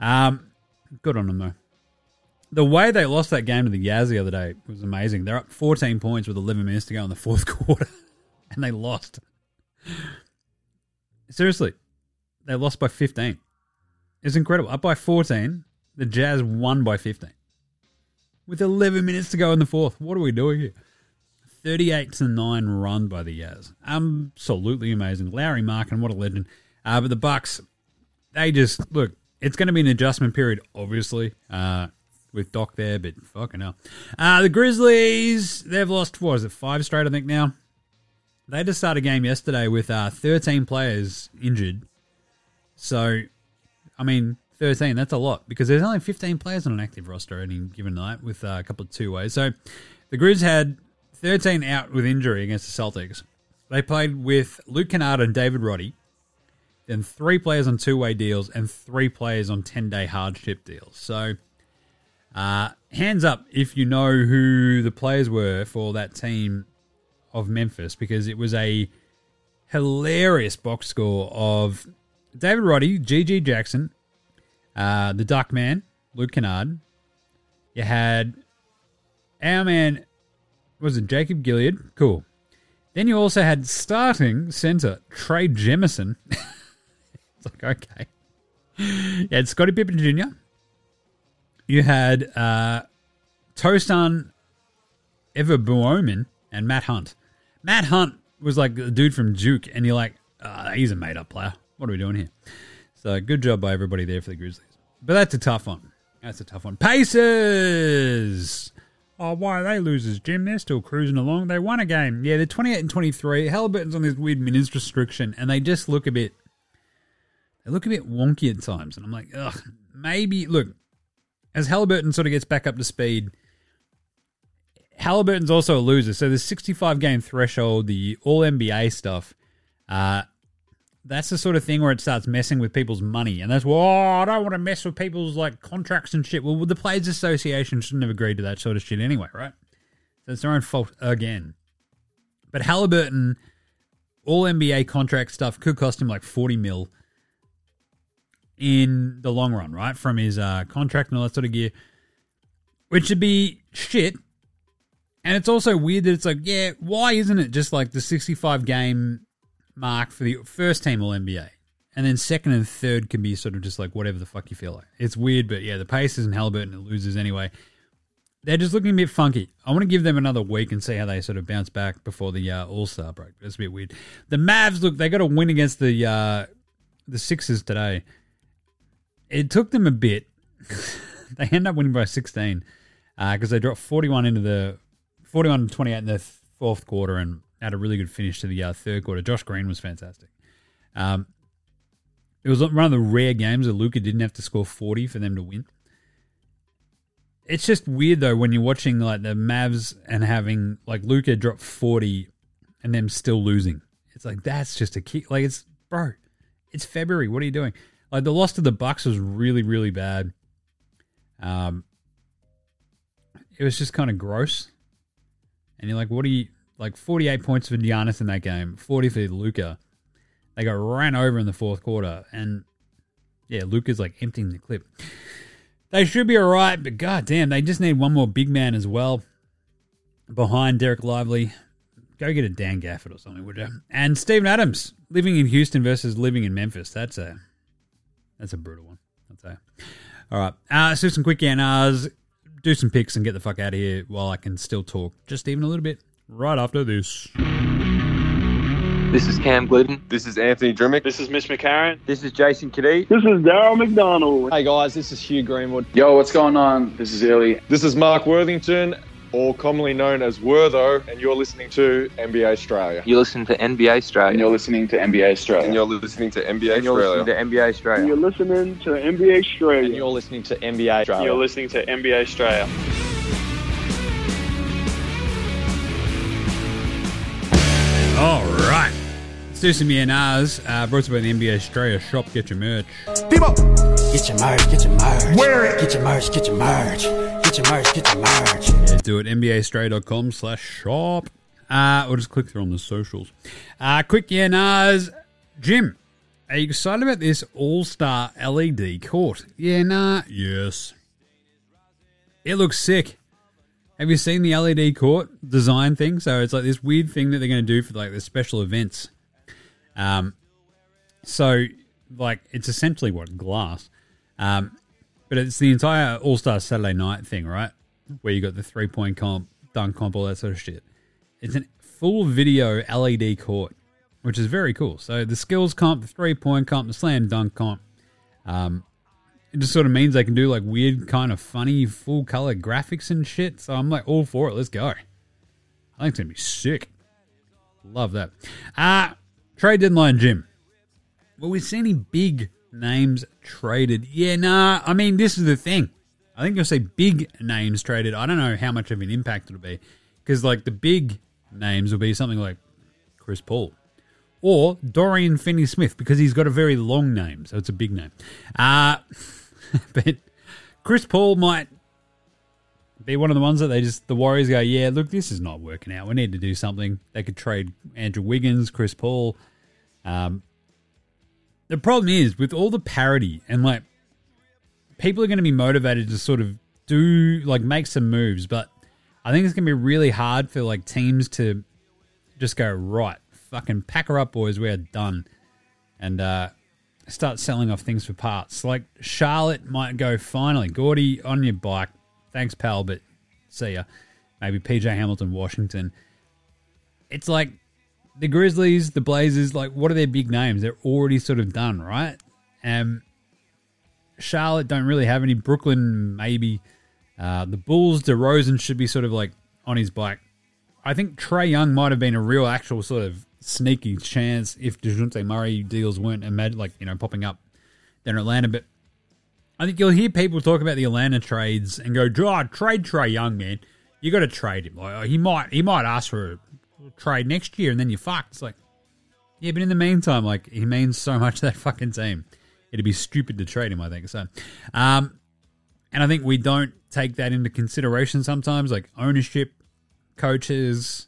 Um, good on them, though. The way they lost that game to the Jazz the other day was amazing. They're up fourteen points with eleven minutes to go in the fourth quarter, and they lost. Seriously, they lost by fifteen. It's incredible. Up by fourteen, the Jazz won by fifteen. With eleven minutes to go in the fourth. What are we doing here? thirty-eight to nine run by the Jazz. Absolutely amazing. Lauri Markkanen, what a legend. Uh, but the Bucks, they just, look, it's going to be an adjustment period, obviously, uh, with Doc there, but fucking hell. Uh, the Grizzlies, they've lost, what is it, five straight, I think, now? They just started a game yesterday with uh, thirteen players injured. So, I mean, thirteen, that's a lot, because there's only fifteen players on an active roster any given night with uh, a couple of two-ways. So, the Grizz had thirteen out with injury against the Celtics. They played with Luke Kennard and David Roddy, then three players on two-way deals and three players on ten-day hardship deals. So, uh, hands up if you know who the players were for that team of Memphis, because it was a hilarious box score of David Roddy, Gigi Jackson, uh, the Duck Man, Luke Kennard. You had our man, was it Jacob Gilead? Cool. Then you also had starting center Trey Jemison. It's like, okay. You had Scottie Pippen Junior You had uh, Tosun Evabuomen and Matt Hunt. Matt Hunt was like the dude from Duke, and you're like, oh, he's a made-up player. What are we doing here? So good job by everybody there for the Grizzlies. But that's a tough one. That's a tough one. Pacers! Oh, why are they losers, Jim? They're still cruising along. They won a game. Yeah, they're twenty-eight and twenty-three. Haliburton's on this weird minutes restriction, and they just look a bit, they look a bit wonky at times. And I'm like, ugh, maybe, look, as Haliburton sort of gets back up to speed, Haliburton's also a loser. So the sixty-five game threshold, the all N B A stuff, uh, that's the sort of thing where it starts messing with people's money. And that's, well, I don't want to mess with people's, like, contracts and shit. Well, the Players Association shouldn't have agreed to that sort of shit anyway, right? So it's their own fault again. But Haliburton, all N B A contract stuff, could cost him, like, forty mil. in the long run, right, from his uh, contract and all that sort of gear, which would be shit. And it's also weird that it's like, yeah, why isn't it just like the sixty-five game mark for the first team All N B A? And then second and third can be sort of just like whatever the fuck you feel like. It's weird, but yeah, the Pacers and Haliburton are losers anyway. They're just looking a bit funky. I want to give them another week and see how they sort of bounce back before the uh, All-Star break. That's a bit weird. The Mavs, look, they got a win against the uh, the Sixers today. It took them a bit. They end up winning by sixteen because uh, they dropped forty-one into the forty-one to twenty-eight in the fourth quarter and had a really good finish to the uh, third quarter. Josh Green was fantastic. Um, it was one of the rare games that Luka didn't have to score forty for them to win. It's just weird though when you're watching like the Mavs and having like Luka drop forty and them still losing. It's like that's just a kick. Like it's bro, it's February. What are you doing? Like the loss to the Bucks was really really bad. Um, it was just kind of gross. And you're like, what are you like? forty-eight points for Giannis in that game, forty for Luka. They got ran over in the fourth quarter, and yeah, Luka's like emptying the clip. They should be all right, but goddamn, they just need one more big man as well behind Dereck Lively. Go get a Dan Gafford or something, would you? And Steven Adams, living in Houston versus living in Memphis. That's a that's a brutal one, I'd say. All right, uh, let's do some quick N Rs, do some picks, and get the fuck out of here while I can still talk just even a little bit right after this. This is Cam Glidden. This is Anthony Drimmick. This is Mitch McCarran. This is Jason Kadee. This is Daryl McDonald. Hey guys, this is Hugh Greenwood. Yo, what's going on? This is Ellie. This is Mark Worthington, or commonly known as Wortho, and you're listening to N B A Australia. You listen to N B A Australia. And you're listening to N B A Australia. And you're listening to N B A Australia. And you're listening to N B A Australia. You're listening to N B A Australia. And you're listening to N B A Australia. You're listening to N B A Australia. All right. Let's do some E N Rs, uh, brought to you by the N B A Australia shop. Get your merch. People, get your merch, get your merch. Wear it. Get your merch, get your merch. Get your merch, get your merch. Yeah, do it. N B A Australia dot com slash shop. Uh, or just click through on the socials. Uh, quick E N Rs. Jim, are you excited about this All-Star L E D court? Yeah, nah. Yes. It looks sick. Have you seen the L E D court design thing? So it's like this weird thing that they're going to do for like the special events. Um, so like it's essentially what glass, um, but it's the entire All-Star Saturday night thing, right? Where you got the three point comp, dunk comp, all that sort of shit. It's a full video L E D court, which is very cool. So the skills comp, the three point comp, the slam dunk comp, um, it just sort of means they can do like weird kind of funny full color graphics and shit. So I'm like all for it. Let's go. I think it's going to be sick. Love that. Ah, uh, Trade deadline, Jim. Well, we've seen any big names traded. Yeah, nah, I mean, this is the thing. I think you'll see big names traded. I don't know how much of an impact it'll be because, like, the big names will be something like Chris Paul or Dorian Finney-Smith because he's got a very long name, so it's a big name. Uh, but Chris Paul might be one of the ones that they just, the Warriors go, yeah, look, this is not working out. We need to do something. They could trade Andrew Wiggins, Chris Paul. Um, the problem is with all the parity and like people are going to be motivated to sort of do like make some moves, but I think it's going to be really hard for like teams to just go right, fucking pack her up, boys. We are done, and uh, start selling off things for parts. Like Charlotte might go finally, Gordy on your bike, thanks pal, but see ya. Maybe P J Hamilton, Washington. It's like. The Grizzlies, the Blazers, like, what are their big names? They're already sort of done, right? Um, Charlotte don't really have any. Brooklyn, maybe. Uh, the Bulls, DeRozan should be sort of, like, on his bike. I think Trae Young might have been a real actual sort of sneaky chance if DeJounte Murray deals weren't, imagine, like, you know, popping up down in Atlanta. But I think you'll hear people talk about the Atlanta trades and go, oh, trade Trae Young, man. You got to trade him. Like, he might, he might ask for a trade next year and then you're fucked. It's like, yeah, but in the meantime, like, he means so much to that fucking team. It'd be stupid to trade him, I think. So, um, and I think we don't take that into consideration sometimes, like ownership, coaches.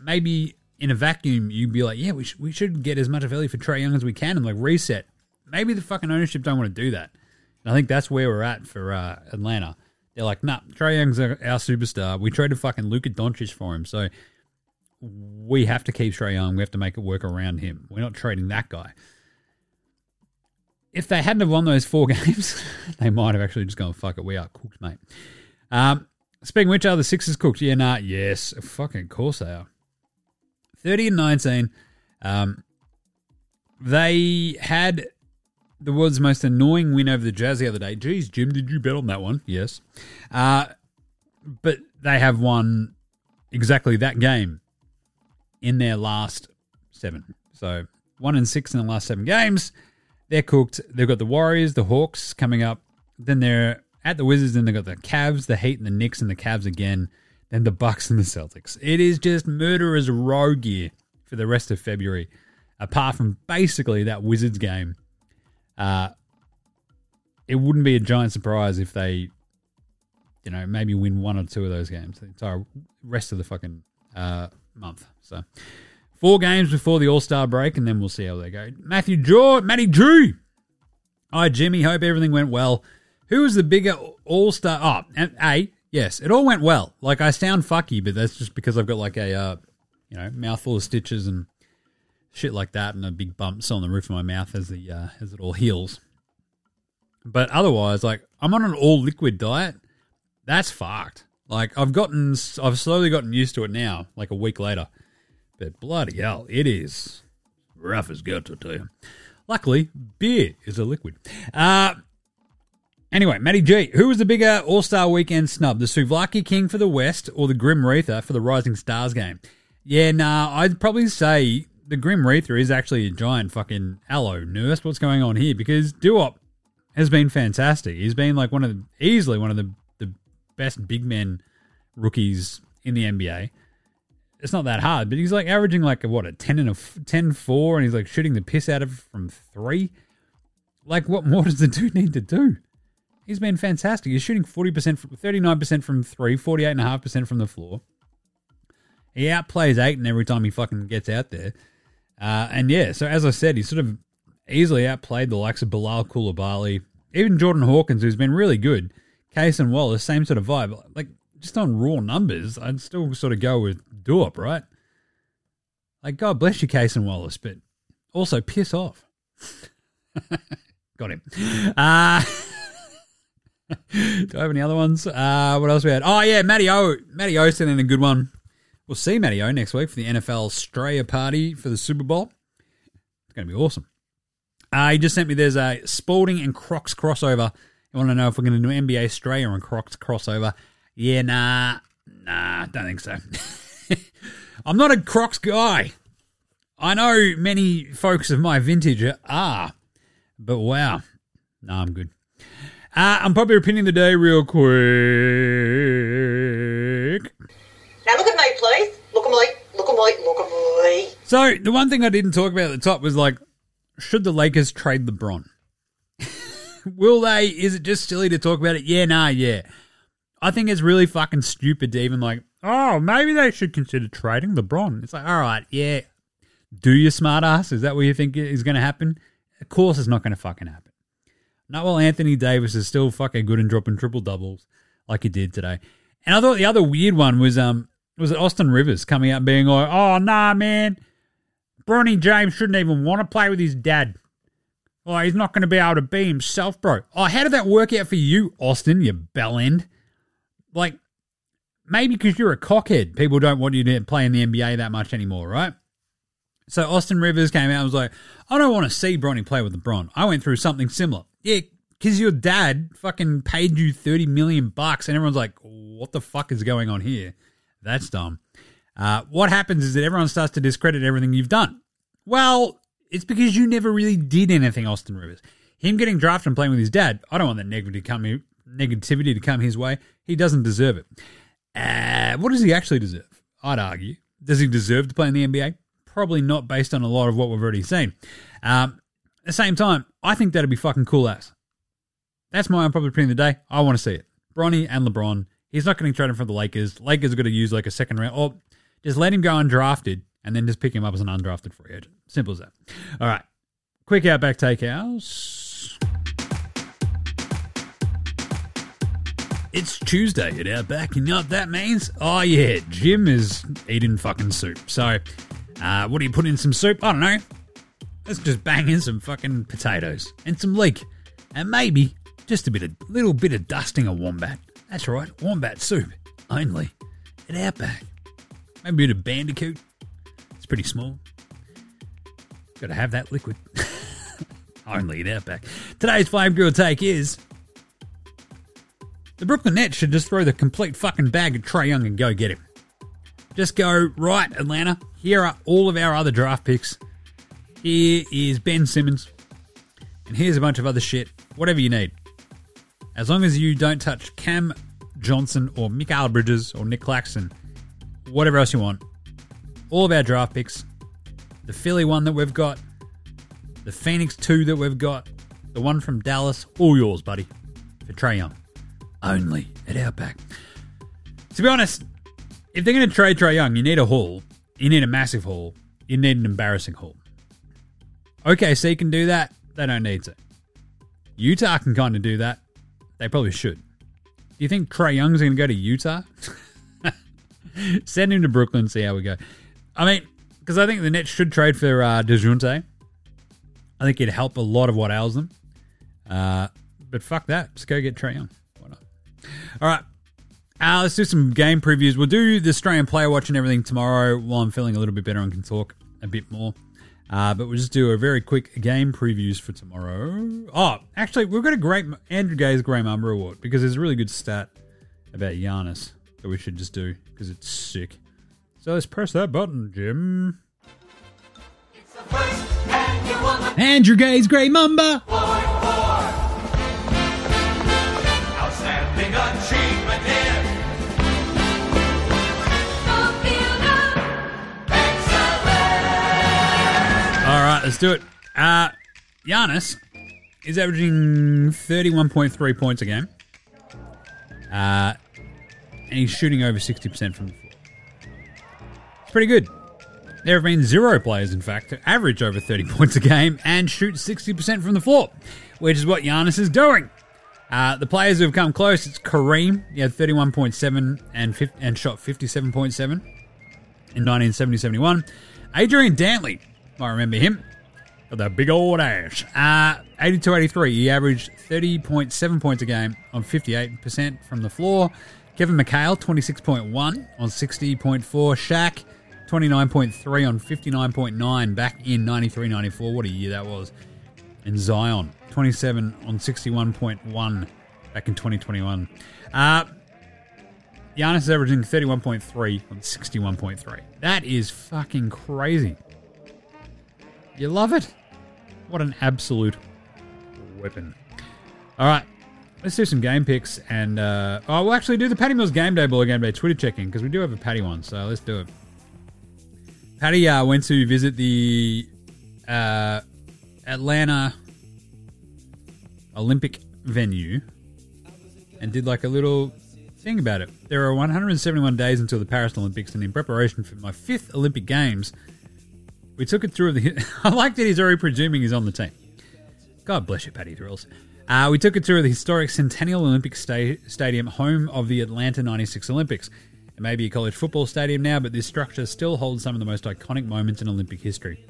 Maybe in a vacuum, you'd be like, yeah, we, sh- we should get as much value for Trae Young as we can and like reset. maybe the fucking ownership don't want to do that. And I think that's where we're at for uh, Atlanta. They're like, nah, Trae Young's our superstar. We traded fucking Luka Doncic for him, so we have to keep Trae Young. We have to make it work around him. We're not trading that guy. If they hadn't have won those four games, they might have actually just gone, fuck it, we are cooked, mate. Um, speaking of which, are the Sixers cooked? Yeah, nah, yes. Fucking course they are. thirty and nineteen. Um, they had the world's most annoying win over the Jazz the other day. Geez, Jim, did you bet on that one? Yes. Uh, but they have won exactly that game in their last seven. So one and six in the last seven games. They're cooked. They've got the Warriors, the Hawks coming up. Then they're at the Wizards. Then they've got the Cavs, the Heat, and the Knicks, and the Cavs again. Then the Bucks and the Celtics. It is just murderer's row gear for the rest of February, apart from basically that Wizards game. Uh, it wouldn't be a giant surprise if they, you know, maybe win one or two of those games the entire rest of the fucking uh, month. So four games before the All-Star break, and then we'll see how they go. Matthew Drew, Matty Drew. Hi, Jimmy. Hope everything went well. Who was the bigger All-Star? Oh, and A, yes, it all went well. Like, I sound fucky, but that's just because I've got like a, uh, you know, mouthful of stitches and shit like that and a big bump on the roof of my mouth as the uh, as it all heals. But otherwise, like, I'm on an all-liquid diet. That's fucked. Like, I've gotten, I've slowly gotten used to it now, like a week later. But bloody hell, it is rough as guts, I tell you. Luckily, beer is a liquid. Uh, anyway, Matty G, who was the bigger All-Star Weekend snub? The Suvlaki King for the West or the Grim Reaper for the Rising Stars game? Yeah, nah, I'd probably say the Grim Reaper is actually a giant fucking aloe nurse. What's going on here? Because Duop has been fantastic. He's been like one of the, easily one of the, the best big men rookies in the N B A. It's not that hard, but he's like averaging like a, what, a ten and a ten four, and he's like shooting the piss out of from three. Like, what more does the dude need to do? He's been fantastic. He's shooting forty percent, from, thirty-nine percent from three, forty-eight point five percent from the floor. He outplays Ayton every time he fucking gets out there. Uh, and yeah, so as I said, he sort of easily outplayed the likes of Bilal Coulibaly, even Jordan Hawkins, who's been really good. Cason Wallace, same sort of vibe. Like, just on raw numbers, I'd still sort of go with Duop, right? Like, God bless you, Cason Wallace, but also piss off. Got him. Uh, do I have any other ones? Uh, what else we had? Oh, yeah, Matty O. Matty O sent in a good one. We'll see Matty O next week for the N F L Australia party for the Super Bowl. It's going to be awesome. Uh, he just sent me, there's a Spalding and Crocs crossover. I want to know if we're going to do N B A Australia and Crocs crossover. Yeah, nah, nah, don't think so. I'm not a Crocs guy. I know many folks of my vintage are, but wow. Nah, I'm good. Uh, unpopular opinion of the day real quick. Now look at me, please. Look at me, look at me, look at me. So the one thing I didn't talk about at the top was like, should the Lakers trade LeBron? Will they? Is it just silly to talk about it? Yeah, nah, yeah. I think it's really fucking stupid to even like, oh, maybe they should consider trading LeBron. It's like, all right, yeah, do you smart ass? Is that what you think is going to happen? Of course it's not going to fucking happen. Not while Anthony Davis is still fucking good and dropping triple doubles like he did today. And I thought the other weird one was um was it Austin Rivers coming out being like, oh, nah, man, Bronny James shouldn't even want to play with his dad. Oh, he's not going to be able to be himself, bro. Oh, how did that work out for you, Austin, you bell end? Like, maybe because you're a cockhead, people don't want you to play in the N B A that much anymore, right? So Austin Rivers came out and was like, I don't want to see Bronny play with LeBron. I went through something similar. Yeah, because your dad fucking paid you thirty million bucks, and everyone's like, what the fuck is going on here? That's dumb. Uh, what happens is that everyone starts to discredit everything you've done. Well, it's because you never really did anything, Austin Rivers. Him getting drafted and playing with his dad, I don't want that negativity coming negativity to come his way. He doesn't deserve it. Uh, what does he actually deserve? I'd argue. Does he deserve to play in the N B A? Probably not, based on a lot of what we've already seen. Um, at the same time, I think that'd be fucking cool ass. That's my unpopular opinion of the day. I want to see it. Bronny and LeBron. He's not getting traded from the Lakers. Lakers are going to use like a second round. Or just let him go undrafted and then just pick him up as an undrafted free agent. Simple as that. All right. Quick Outback Takehouse. It's Tuesday at Outback. You know what that means? Oh, yeah. Jim is eating fucking soup. So, uh, what do you put in some soup? I don't know. Let's just bang in some fucking potatoes and some leek. And maybe just a bit of, little bit of dusting of wombat. That's right. Wombat soup only at Outback. Maybe a bit of bandicoot. It's pretty small. Got to have that liquid. Only at Outback. Today's Flame Grill take is... The Brooklyn Nets should just throw the complete fucking bag at Trae Young and go get him. Just go, right, Atlanta, here are all of our other draft picks. Here is Ben Simmons. And here's a bunch of other shit. Whatever you need. As long as you don't touch Cam Johnson or Mikal Bridges or Nick Claxton. Whatever else you want. All of our draft picks. The Philly one that we've got. The Phoenix two that we've got. The one from Dallas. All yours, buddy. For Trae Young. Only at Outback. To be honest, if they're going to trade Trae Young, you need a haul. You need a massive haul. You need an embarrassing haul. O K C can do that. They don't need to. Utah can kind of do that. They probably should. Do you think Trae Young's going to go to Utah? Send him to Brooklyn, see how we go. I mean, because I think the Nets should trade for uh, DeJounte. I think it'd help a lot of what ails them. Uh, but fuck that. Just go get Trae Young. All right, uh, let's do some game previews. We'll do the Australian player watch and everything tomorrow while I'm feeling a little bit better and can talk a bit more. Uh, but we'll just do a very quick game previews for tomorrow. Oh, actually, we've got a great Andrew Gay's Graham Umber Award because there's a really good stat about Giannis that we should just do because it's sick. So let's press that button, Jim. It's the first and you won the- Andrew Gay's Graham Umber. Let's do it. Uh, Giannis is averaging thirty-one point three points a game. Uh, and he's shooting over sixty percent from the floor. It's pretty good. There have been zero players, in fact, that average over thirty points a game and shoot sixty percent from the floor, which is what Giannis is doing. Uh, the players who have come close, it's Kareem. He had thirty-one point seven and, fifty, and shot fifty-seven point seven in nineteen seventy seventy-one. Adrian Dantley, I remember him. Got that big old ass. Uh, eighty-two eighty-three, he averaged thirty point seven points a game on fifty-eight percent from the floor. Kevin McHale, twenty-six point one on sixty point four. Shaq, twenty-nine point three on fifty-nine point nine back in ninety-three ninety-four. What a year that was. And Zion, twenty-seven on sixty-one point one back in twenty twenty-one. Uh, Giannis is averaging thirty-one point three on sixty-one point three. That is fucking crazy. You love it? What an absolute weapon. All right, let's do some game picks. And uh, oh, we'll actually do the Patty Mills Game Day Baller Game Day Twitter check-in because we do have a Patty one, so let's do it. Patty uh, went to visit the uh, Atlanta Olympic venue and did like a little thing about it. There are one hundred seventy-one days until the Paris Olympics, and in preparation for my fifth Olympic Games... We took it through the... I like that he's already presuming he's on the team. God bless you, Patty Thrills. Uh, we took it through the historic Centennial Olympic sta- Stadium, home of the Atlanta ninety-six Olympics. It may be a college football stadium now, but this structure still holds some of the most iconic moments in Olympic history.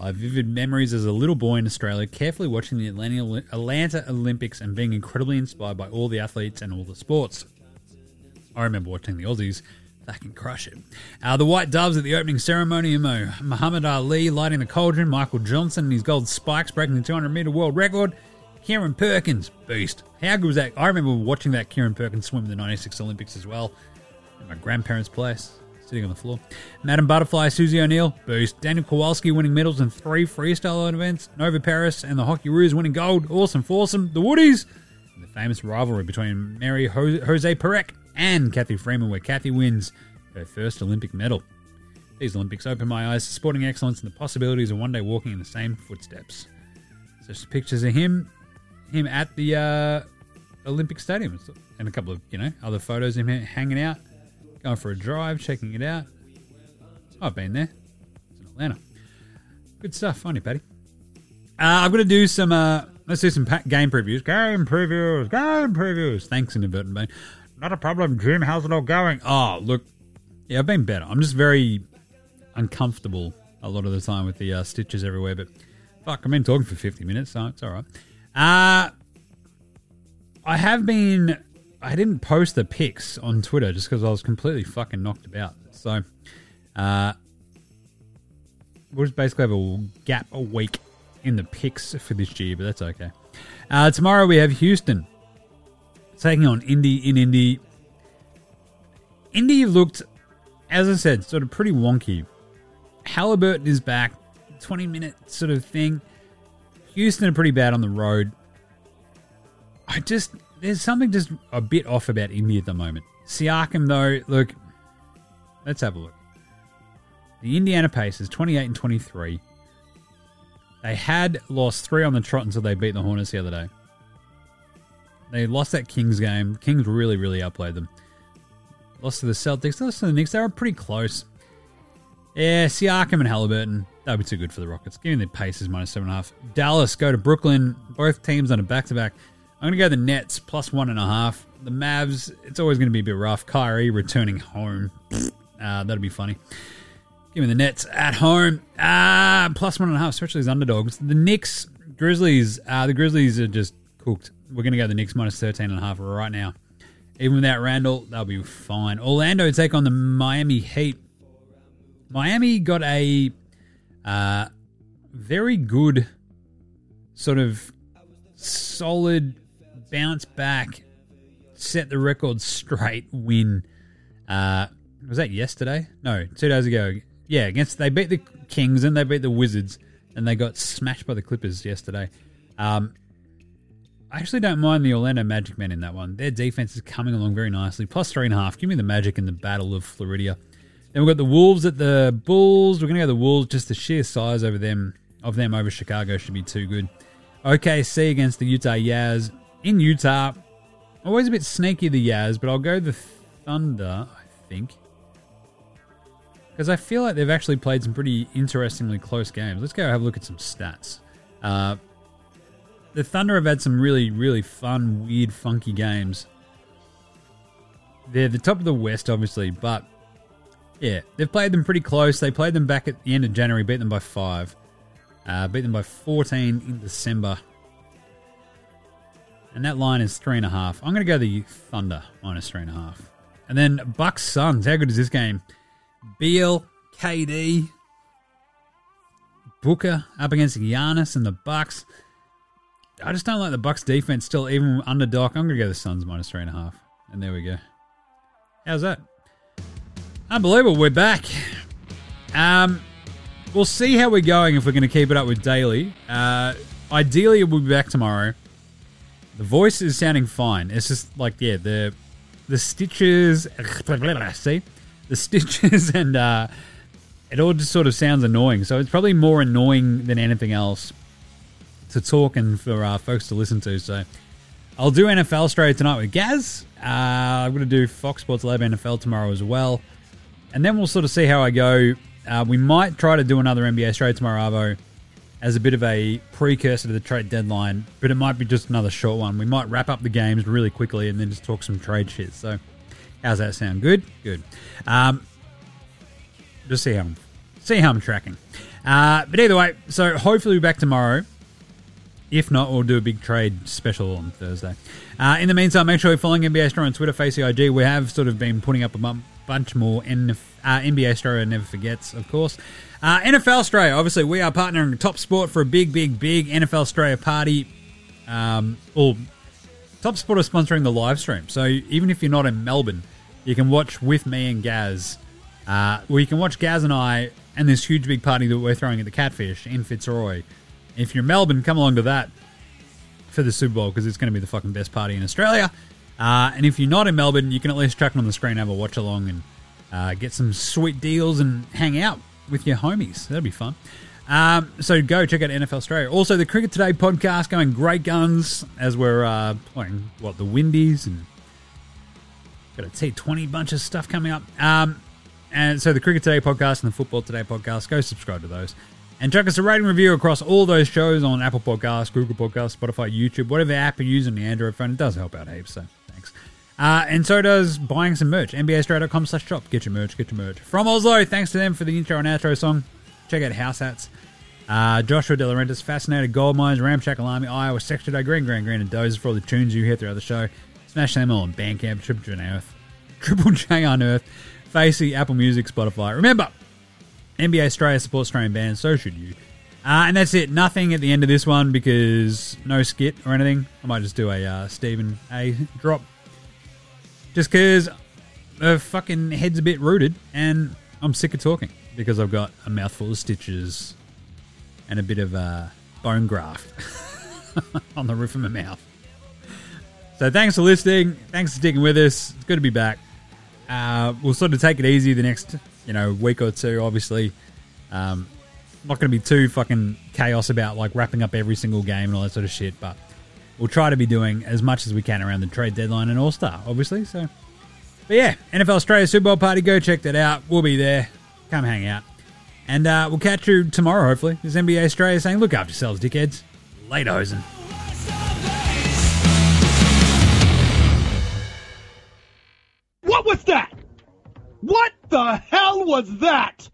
I have vivid memories as a little boy in Australia, carefully watching the Atlanta, Atlanta Olympics and being incredibly inspired by all the athletes and all the sports. I remember watching the Aussies... I can crush it. Uh, the White Doves at the opening ceremony, Muhammad Ali lighting the cauldron, Michael Johnson and his gold spikes breaking the two hundred meter world record, Kieran Perkins, beast. How good was that? I remember watching that Kieran Perkins swim in the ninety-six Olympics as well, at my grandparents' place, sitting on the floor. Madam Butterfly, Susie O'Neill, beast. Daniel Kowalski winning medals in three freestyle events, Nova Paris and the Hockey Roos winning gold, awesome foursome, the Woodies, and the famous rivalry between Mary Jose, Jose Perec and Kathy Freeman, where Kathy wins her first Olympic medal. These Olympics open my eyes to sporting excellence and the possibilities of one day walking in the same footsteps. So just pictures of him, him at the uh, Olympic Stadium, and a couple of, you know, other photos of him hanging out, going for a drive, checking it out. Oh, I've been there. It's in Atlanta. Good stuff, aren't you, Patty? Uh, I'm going to do some, uh, let's do some pa- game previews. Game previews, game previews. Thanks, inadvertent Bane. Not a problem, Jim. How's it all going? Oh, look, yeah, I've been better. I'm just very uncomfortable a lot of the time with the uh, stitches everywhere, but fuck, I've been talking for fifty minutes, so it's all right. Uh, I have been, I didn't post the pics on Twitter just because I was completely fucking knocked about. So, uh, we'll just basically have a gap a week in the picks for this year, but that's okay. Uh, tomorrow we have Houston taking on Indy in Indy. Indy looked, as I said, sort of pretty wonky. Haliburton is back, twenty minute sort of thing. Houston are pretty bad on the road. I just, there's something just a bit off about Indy at the moment. Siakam, though, look, let's have a look. The Indiana Pacers, twenty-eight and twenty-three. They had lost three on the trot until they beat the Hornets the other day. They lost that Kings game. Kings really, really outplayed them. Lost to the Celtics. Lost to the Knicks. They were pretty close. Yeah, Siakam and Haliburton. That would be too good for the Rockets. Give me the Pacers minus seven and a half. Dallas go to Brooklyn. Both teams on a back-to-back. I'm going to go the Nets plus one and a half. The Mavs, it's always going to be a bit rough. Kyrie returning home. Uh, that'll be funny. Give me the Nets at home. Ah, plus one and a half, especially as underdogs. The Knicks, Grizzlies. Uh, the Grizzlies are just cooked. We're going to go the Knicks minus thirteen and a half right now. Even without Randall, they'll be fine. Orlando take on the Miami Heat. Miami got a uh, very good sort of solid bounce back, set the record straight win. Uh, was that yesterday? No, two days ago. Yeah, against they beat the Kings and they beat the Wizards and they got smashed by the Clippers yesterday. Um I actually don't mind the Orlando Magic men in that one. Their defense is coming along very nicely. Plus three and a half. Give me the Magic in the Battle of Floridia. Then we've got the Wolves at the Bulls. We're going to go the Wolves. Just the sheer size over them of them over Chicago should be too good. O K C against the Utah Jazz. In Utah, always a bit sneaky, the Jazz, but I'll go the Thunder, I think. Because I feel like they've actually played some pretty interestingly close games. Let's go have a look at some stats. Uh... The Thunder have had some really, really fun, weird, funky games. They're the top of the West, obviously, but yeah, they've played them pretty close. They played them back at the end of January, beat them by five. Uh, beat them by fourteen in December. And that line is three and a half. I'm going to go the Thunder, minus three and a half. And then Bucks Suns. How good is this game? Beal, K D, Booker up against Giannis and the Bucks. I just don't like the Bucks defense still, even under Doc. I'm going to go the Suns minus three and a half. And there we go. How's that? Unbelievable. We're back. Um, we'll see how we're going if we're going to keep it up with daily. Uh, ideally, we'll be back tomorrow. The voice is sounding fine. It's just like, yeah, the the stitches. See? The stitches and uh, it all just sort of sounds annoying. So it's probably more annoying than anything else to talk and for uh, folks to listen to. So I'll do N F L straight tonight with Gaz. Uh, I'm going to do Fox Sports Lab N F L tomorrow as well. And then we'll sort of see how I go. Uh, we might try to do another N B A straight tomorrow, Arvo, as a bit of a precursor to the trade deadline, but it might be just another short one. We might wrap up the games really quickly and then just talk some trade shit. So how's that sound? Good? Good. Um, just see how I'm, see how I'm tracking. Uh, but either way, so hopefully we'll be back tomorrow. If not, we'll do a big trade special on Thursday. Uh, in the meantime, make sure you're following N B A Star on Twitter, FaceyIG. We have sort of been putting up a bunch more N- uh, N B A Star never forgets, of course. Uh, N F L Australia, obviously, we are partnering with Top Sport for a big, big, big N F L Australia party. Um, well, Top Sport is sponsoring the live stream, so even if you're not in Melbourne, you can watch with me and Gaz. Uh, well, you can watch Gaz and I and this huge, big party that we're throwing at the Catfish in Fitzroy. If you're in Melbourne, come along to that for the Super Bowl because it's going to be the fucking best party in Australia. Uh, and if you're not in Melbourne, you can at least chuck it on the screen, have a watch along and uh, get some sweet deals and hang out with your homies. That'd be fun. Um, so go check out N F L Australia. Also, the Cricket Today podcast going great guns as we're uh, playing, what, the Windies and got a T twenty bunch of stuff coming up. Um, and so the Cricket Today podcast and the Football Today podcast, go subscribe to those. And check us a rating review across all those shows on Apple Podcasts, Google Podcasts, Spotify, YouTube, whatever app you use on the Android phone. It does help out heaps, so thanks. Uh, and so does buying some merch. N B A Stray dot com slash shop. Get your merch, get your merch. From Oslo, thanks to them for the intro and outro song. Check out House Hats. Uh, Joshua De Laurentiis, Fascinated Gold Mines, Ramshackle Army, Iowa Sector Day, Green, Green, Green, and Dozer for all the tunes you hear throughout the show. Smash them all on Bandcamp, Triple J Unearth, Triple J Unearth, Facey, Apple Music, Spotify. Remember, N B A Australia supports Australian bands, so should you. Uh, and that's it. Nothing at the end of this one because no skit or anything. I might just do a uh, Stephen A drop. Just because her fucking head's a bit rooted and I'm sick of talking because I've got a mouthful of stitches and a bit of uh, bone graft on the roof of my mouth. So thanks for listening. Thanks for sticking with us. It's good to be back. Uh, we'll sort of take it easy the next... you know, week or two, obviously. Um, not going to be too fucking chaos about, like, wrapping up every single game and all that sort of shit, but we'll try to be doing as much as we can around the trade deadline and All-Star, obviously. So, but yeah, N F L Australia Super Bowl party, go check that out. We'll be there. Come hang out. And uh, we'll catch you tomorrow, hopefully. This N B A Australia saying, look after yourselves, dickheads. Later, hosen. What was that? What the hell was that?